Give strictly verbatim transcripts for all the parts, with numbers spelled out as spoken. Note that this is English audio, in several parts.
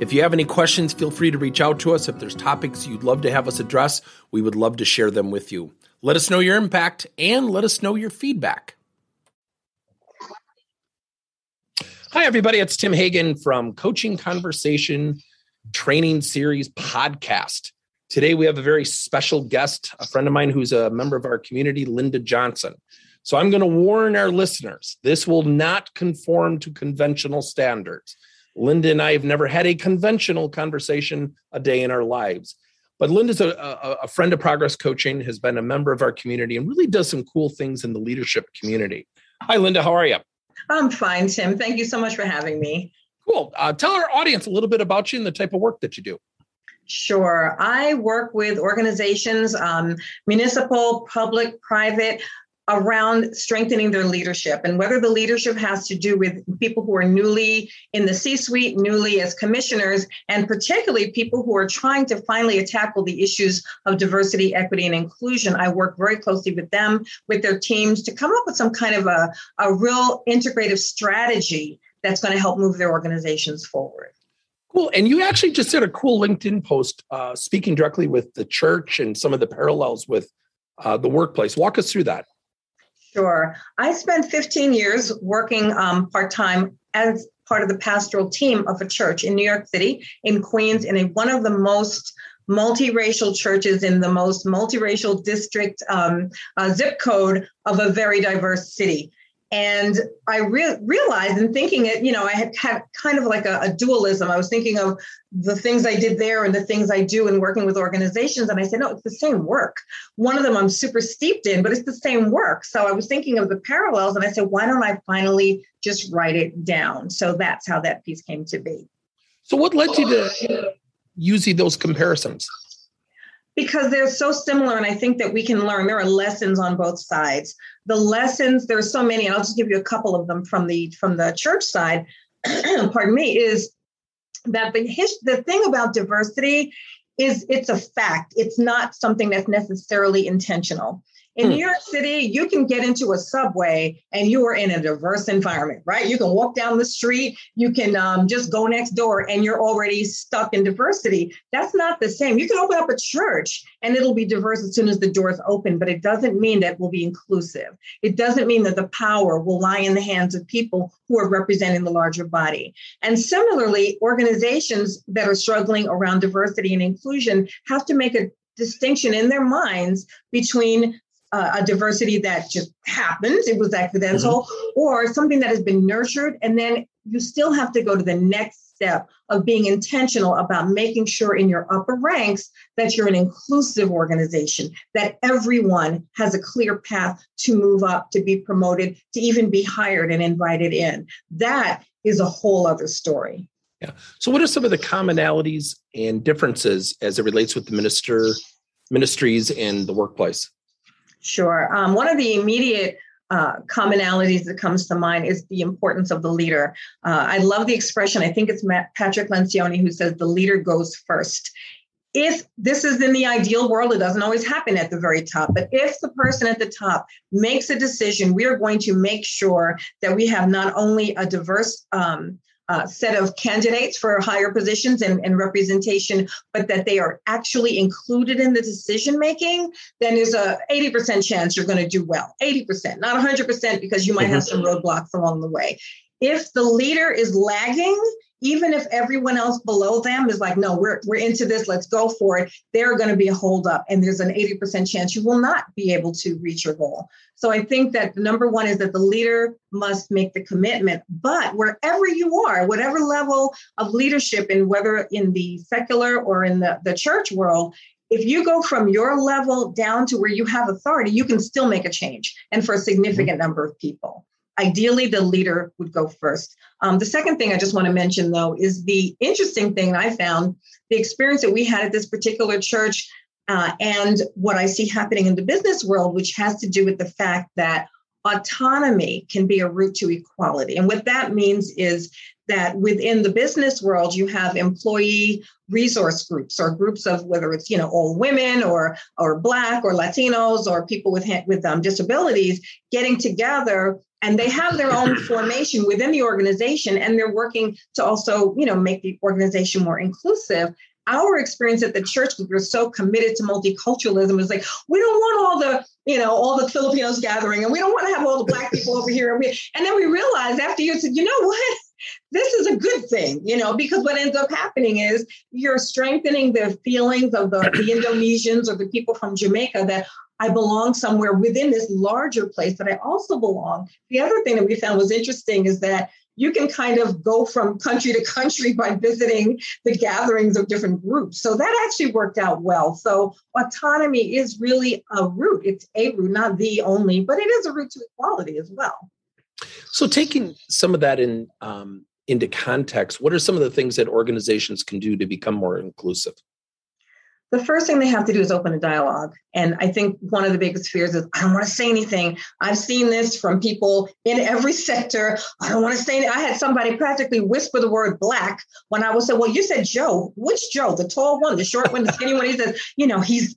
If you have any questions, feel free to reach out to us. If there's topics you'd love to have us address, we would love to share them with you. Let us know your impact and let us know your feedback. Hi, everybody. It's Tim Hagen from Coaching Conversation Training Series Podcast. Today, we have a very special guest, a friend of mine who's a member of our community, Lynda Johnson. So I'm going to warn our listeners, this will not conform to conventional standards. Lynda and I have never had a conventional conversation a day in our lives. But Lynda's a, a, a friend of Progress Coaching, has been a member of our community, and really does some cool things in the leadership community. Hi, Lynda. How are you? I'm fine, Tim. Thank you so much for having me. Cool. Uh, tell our audience a little bit about you and the type of work that you do. Sure. I work with organizations, um, municipal, public, private, around strengthening their leadership, and whether the leadership has to do with people who are newly in the C-suite, newly as commissioners, and particularly people who are trying to finally tackle the issues of diversity, equity, and inclusion. I work very closely with them, with their teams, to come up with some kind of a, a real integrative strategy that's going to help move their organizations forward. Cool. And you actually just did a cool LinkedIn post uh, speaking directly with the church and some of the parallels with uh, the workplace. Walk us through that. Sure. I spent fifteen years working um, part-time as part of the pastoral team of a church in New York City, in Queens, in a, one of the most multiracial churches in the most multiracial district, um, uh, zip code of a very diverse city. And I re- realized in thinking it, you know, I had, had kind of like a, a dualism. I was thinking of the things I did there and the things I do in working with organizations. And I said, no, it's the same work. One of them I'm super steeped in, but it's the same work. So I was thinking of the parallels and I said, why don't I finally just write it down? So that's how that piece came to be. So what led you to using those comparisons? Because they're so similar, and I think that we can learn. There are lessons on both sides. The lessons, there are so many, and I'll just give you a couple of them from the from the church side, pardon me, is that the his, the thing about diversity is it's a fact. It's not something that's necessarily intentional. In New York City, you can get into a subway and you are in a diverse environment, right? You can walk down the street, you can um, just go next door and you're already stuck in diversity. That's not the same. You can open up a church and it'll be diverse as soon as the doors open, but it doesn't mean that we'll be inclusive. It doesn't mean that the power will lie in the hands of people who are representing the larger body. And similarly, organizations that are struggling around diversity and inclusion have to make a distinction in their minds between Uh, a diversity that just happens, it was accidental, mm-hmm. or something that has been nurtured. And then you still have to go to the next step of being intentional about making sure in your upper ranks that you're an inclusive organization, that everyone has a clear path to move up, to be promoted, to even be hired and invited in. That is a whole other story. Yeah. So what are some of the commonalities and differences as it relates with the minister ministries and the workplace? Sure. Um, one of the immediate uh, commonalities that comes to mind is the importance of the leader. Uh, I love the expression. I think it's Matt, Patrick Lencioni who says the leader goes first. If this is in the ideal world, it doesn't always happen at the very top. But if the person at the top makes a decision, we are going to make sure that we have not only a diverse um Uh, set of candidates for higher positions and, and representation, but that they are actually included in the decision-making, then there's a eighty percent chance you're going to do well. eighty percent, not one hundred percent, because you might have some roadblocks along the way. If the leader is lagging, even if everyone else below them is like, no, we're we're into this, let's go for it, they're going to be a holdup. And there's an eighty percent chance you will not be able to reach your goal. So I think that the number one is that the leader must make the commitment. But wherever you are, whatever level of leadership, and whether in the secular or in the, the church world, if you go from your level down to where you have authority, you can still make a change, and for a significant number of people. Ideally, the leader would go first. Um, the second thing I just want to mention, though, is the interesting thing I found, the experience that we had at this particular church Uh, and what I see happening in the business world, which has to do with the fact that autonomy can be a route to equality. And what that means is that within the business world, you have employee resource groups or groups of whether it's, you know, all women or or Black or Latinos or people with with um, disabilities getting together, and they have their own formation within the organization, and they're working to also, you know, make the organization more inclusive. Our experience at the church, we were so committed to multiculturalism. It's like, we don't want all the, you know, all the Filipinos gathering, and we don't want to have all the Black people over here. And, we, and then we realized after you said, you know what, this is a good thing, you know, because what ends up happening is you're strengthening the feelings of the, the Indonesians or the people from Jamaica that I belong somewhere within this larger place that I also belong. The other thing that we found was interesting is that you can kind of go from country to country by visiting the gatherings of different groups. So that actually worked out well. So autonomy is really a route. It's a route, not the only, but it is a route to equality as well. So taking some of that in um, into context, what are some of the things that organizations can do to become more inclusive? The first thing they have to do is open a dialogue. And I think one of the biggest fears is, I don't want to say anything. I've seen this from people in every sector. I don't want to say anything. I had somebody practically whisper the word Black when I would say, well, you said Joe. Which Joe? The tall one, the short one, the skinny one? He says, you know, he's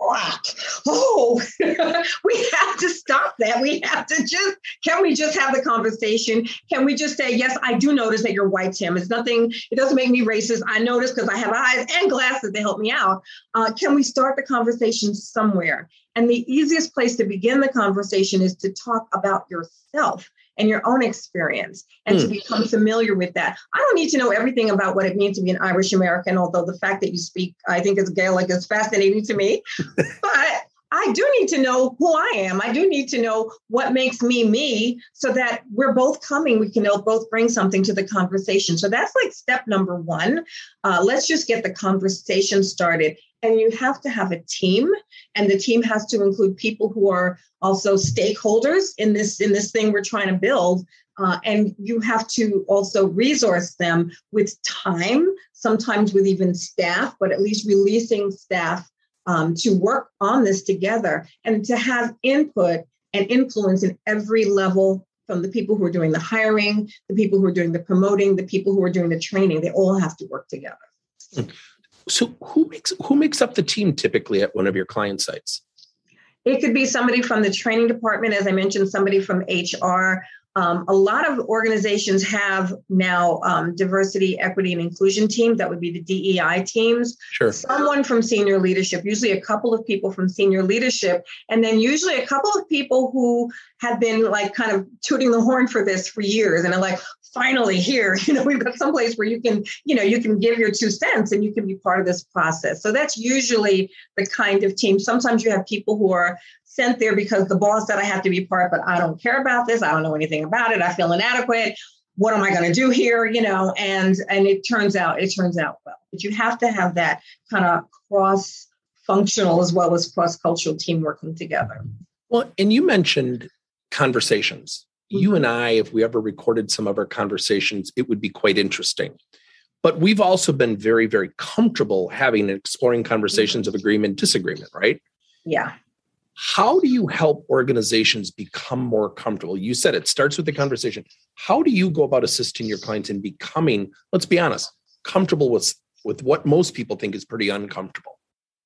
Black. Oh, we have to stop that. We have to just, can we just have the conversation? Can we just say, yes, I do notice that you're white, Tim. It's nothing, it doesn't make me racist. I notice because I have eyes and glasses to help me out. Uh, can we start the conversation somewhere? And the easiest place to begin the conversation is to talk about yourself and your own experience and mm. to become familiar with that. I don't need to know everything about what it means to be an Irish American, although the fact that you speak, I think, as Gaelic is fascinating to me. But I do need to know who I am. I do need to know what makes me me so that we're both coming. We can both bring something to the conversation. So that's like step number one. Uh, let's just get the conversation started. And you have to have a team, and the team has to include people who are also stakeholders in this in this thing we're trying to build. Uh, and you have to also resource them with time, sometimes with even staff, but at least releasing staff um, to work on this together and to have input and influence in every level, from the people who are doing the hiring, the people who are doing the promoting, the people who are doing the training. They all have to work together. Mm. So who makes who makes up the team typically at one of your client sites? It could be somebody from the training department, as I mentioned, somebody from H R. Um, a lot of organizations have now um, diversity, equity, and inclusion teams. That would be the D E I teams. Sure. Someone from senior leadership, usually a couple of people from senior leadership, and then usually a couple of people who have been like kind of tooting the horn for this for years and are like, finally here, you know, we've got someplace where you can, you know, you can give your two cents and you can be part of this process. So that's usually the kind of team. Sometimes you have people who are sent there because the boss said I have to be part, but I don't care about this. I don't know anything about it. I feel inadequate. What am I going to do here? You know, and and it turns out, it turns out well. But you have to have that kind of cross-functional as well as cross-cultural team working together. Well, and you mentioned conversations. You and I, if we ever recorded some of our conversations, it would be quite interesting. But we've also been very, very comfortable having and exploring conversations of agreement, disagreement, right? Yeah. How do you help organizations become more comfortable? You said it starts with the conversation. How do you go about assisting your clients in becoming, let's be honest, comfortable with, with what most people think is pretty uncomfortable?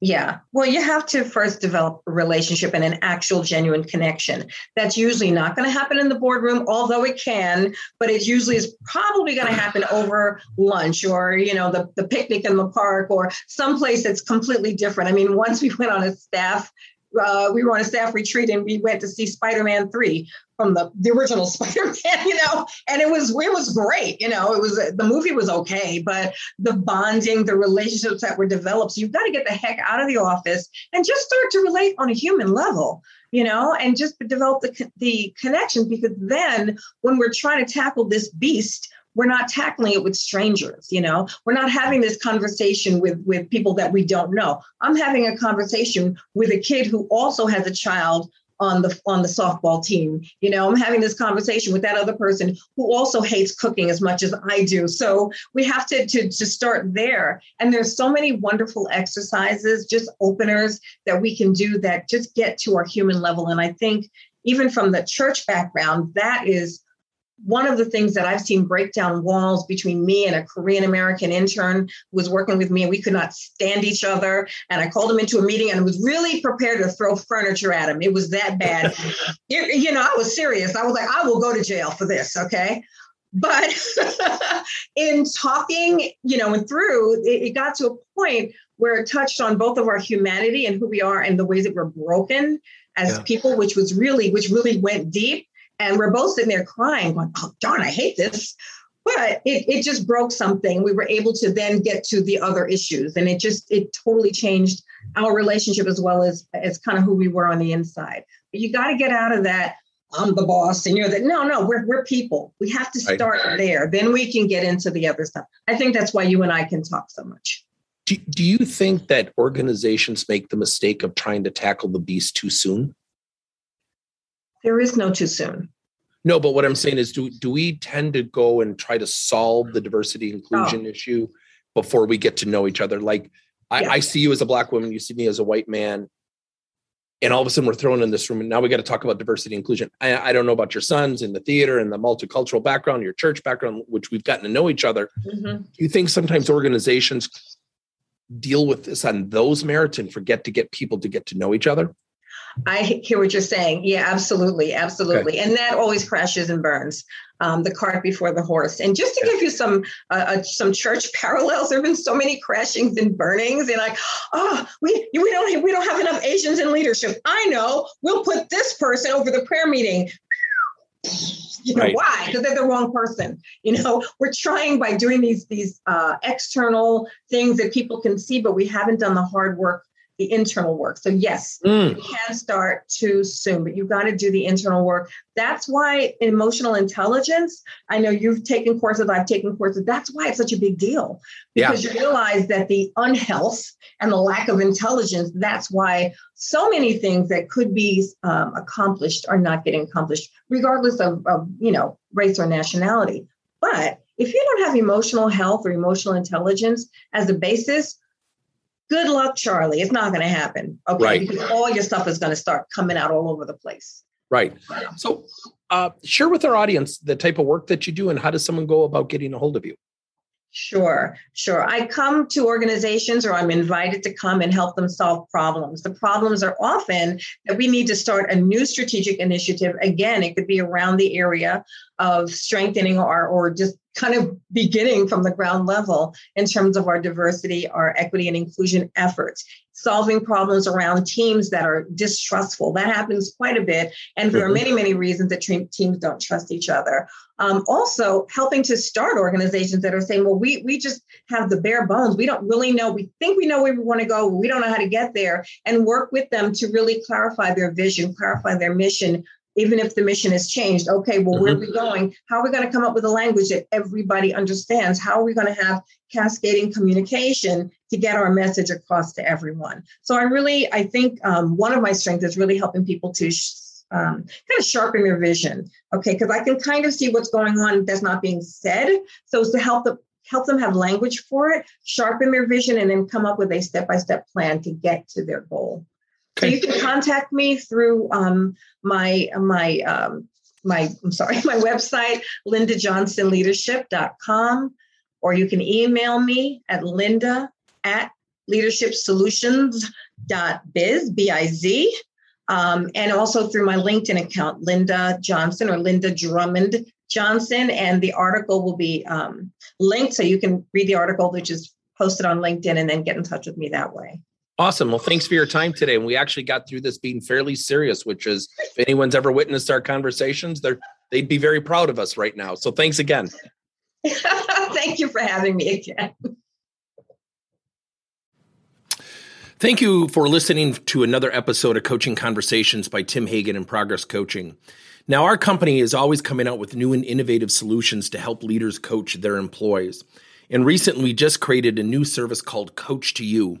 Yeah. Well, you have to first develop a relationship and an actual genuine connection. That's usually not going to happen in the boardroom, although it can, but it usually is probably going to happen over lunch or, you know, the, the picnic in the park or someplace that's completely different. I mean, once we went on a staff, uh, we were on a staff retreat and we went to see Spider-Man three from the, the original Spider-Man, you know, and it was, it was great. You know, it was, the movie was okay, but the bonding, the relationships that were developed, so you've got to get the heck out of the office and just start to relate on a human level, you know, and just develop the, the connection, because then when we're trying to tackle this beast, we're not tackling it with strangers, you know, we're not having this conversation with, with people that we don't know. I'm having a conversation with a kid who also has a child on the on the softball team. You know, I'm having this conversation with that other person who also hates cooking as much as I do. So we have to, to, to start there. And there's so many wonderful exercises, just openers that we can do that just get to our human level. And I think even from the church background, that is one of the things that I've seen break down walls between me and a Korean American intern who was working with me, and we could not stand each other. And I called him into a meeting and was really prepared to throw furniture at him. It was that bad. it, you know, I was serious. I was like, I will go to jail for this. Okay. But in talking, you know, and through, it, it got to a point where it touched on both of our humanity and who we are and the ways that we're broken as yeah. people, which was really, which really went deep. And we're both sitting there crying, going, oh, darn, I hate this. But it it just broke something. We were able to then get to the other issues. And it just, it totally changed our relationship as well as, as kind of who we were on the inside. But you got to get out of that, I'm the boss and you're the, no, no, we're we're people. We have to start right. there. Then we can get into the other stuff. I think that's why you and I can talk so much. Do, do you think that organizations make the mistake of trying to tackle the beast too soon? There is no too soon. No, but what I'm saying is, do do we tend to go and try to solve the diversity inclusion oh. issue before we get to know each other? Like, I, yeah. I see you as a Black woman, you see me as a white man, and all of a sudden we're thrown in this room, and now we got to talk about diversity inclusion. I, I don't know about your sons in the theater and the multicultural background, your church background, which we've gotten to know each other. Mm-hmm. Do you think sometimes organizations deal with this on those merits and forget to get people to get to know each other? I hear what you're saying. Yeah, absolutely. Absolutely. Okay. And that always crashes and burns, um, the cart before the horse. And just to give you some uh, some church parallels, there have been so many crashings and burnings. And like, oh, we we don't we don't have enough Asians in leadership. I know. We'll put this person over the prayer meeting. You know, right. why? Because they're the wrong person. You know, we're trying by doing these, these uh, external things that people can see, but we haven't done the hard work, the internal work. So yes, mm. you can start too soon, but you've got to do the internal work. That's why emotional intelligence, I know you've taken courses, I've taken courses. That's why it's such a big deal, because yeah. you realize that the unhealth and the lack of intelligence, that's why so many things that could be um, accomplished are not getting accomplished, regardless of, of, you know, race or nationality. But if you don't have emotional health or emotional intelligence as a basis, good luck, Charlie. It's not going to happen. Okay, right. Because all your stuff is going to start coming out all over the place. Right. So uh, share with our audience the type of work that you do and how does someone go about getting a hold of you? Sure, sure. I come to organizations or I'm invited to come and help them solve problems. The problems are often that we need to start a new strategic initiative. Again, it could be around the area of strengthening our or just kind of beginning from the ground level in terms of our diversity, our equity and inclusion efforts, solving problems around teams that are distrustful. That happens quite a bit. And there are many, many reasons that teams don't trust each other. Um, also, helping to start organizations that are saying, well, we we just have the bare bones. We don't really know. We think we know where we want to go. We don't know how to get there, and work with them to really clarify their vision, clarify their mission. Even if the mission has changed, okay, well, where mm-hmm. are we going? How are we going to come up with a language that everybody understands? How are we going to have cascading communication to get our message across to everyone? So I really, I think um, one of my strengths is really helping people to sh- um, kind of sharpen their vision, okay? Because I can kind of see what's going on that's not being said. So it's to help the help them have language for it, sharpen their vision, and then come up with a step-by-step plan to get to their goal. So you can contact me through um, my, my, um, my, I'm sorry, my website, lynda johnson leadership dot com, or you can email me at lynda at leadershipsolutions.biz, B I Z, um, and also through my LinkedIn account, Lynda Johnson or Lynda Drummond Johnson, and the article will be um, linked, so you can read the article, which is posted on LinkedIn, and then get in touch with me that way. Awesome. Well, thanks for your time today. And we actually got through this being fairly serious, which is if anyone's ever witnessed our conversations, they're, they'd be very proud of us right now. So thanks again. Thank you for having me again. Thank you for listening to another episode of Coaching Conversations by Tim Hagen and Progress Coaching. Now, our company is always coming out with new and innovative solutions to help leaders coach their employees. And recently, we just created a new service called Coach to You,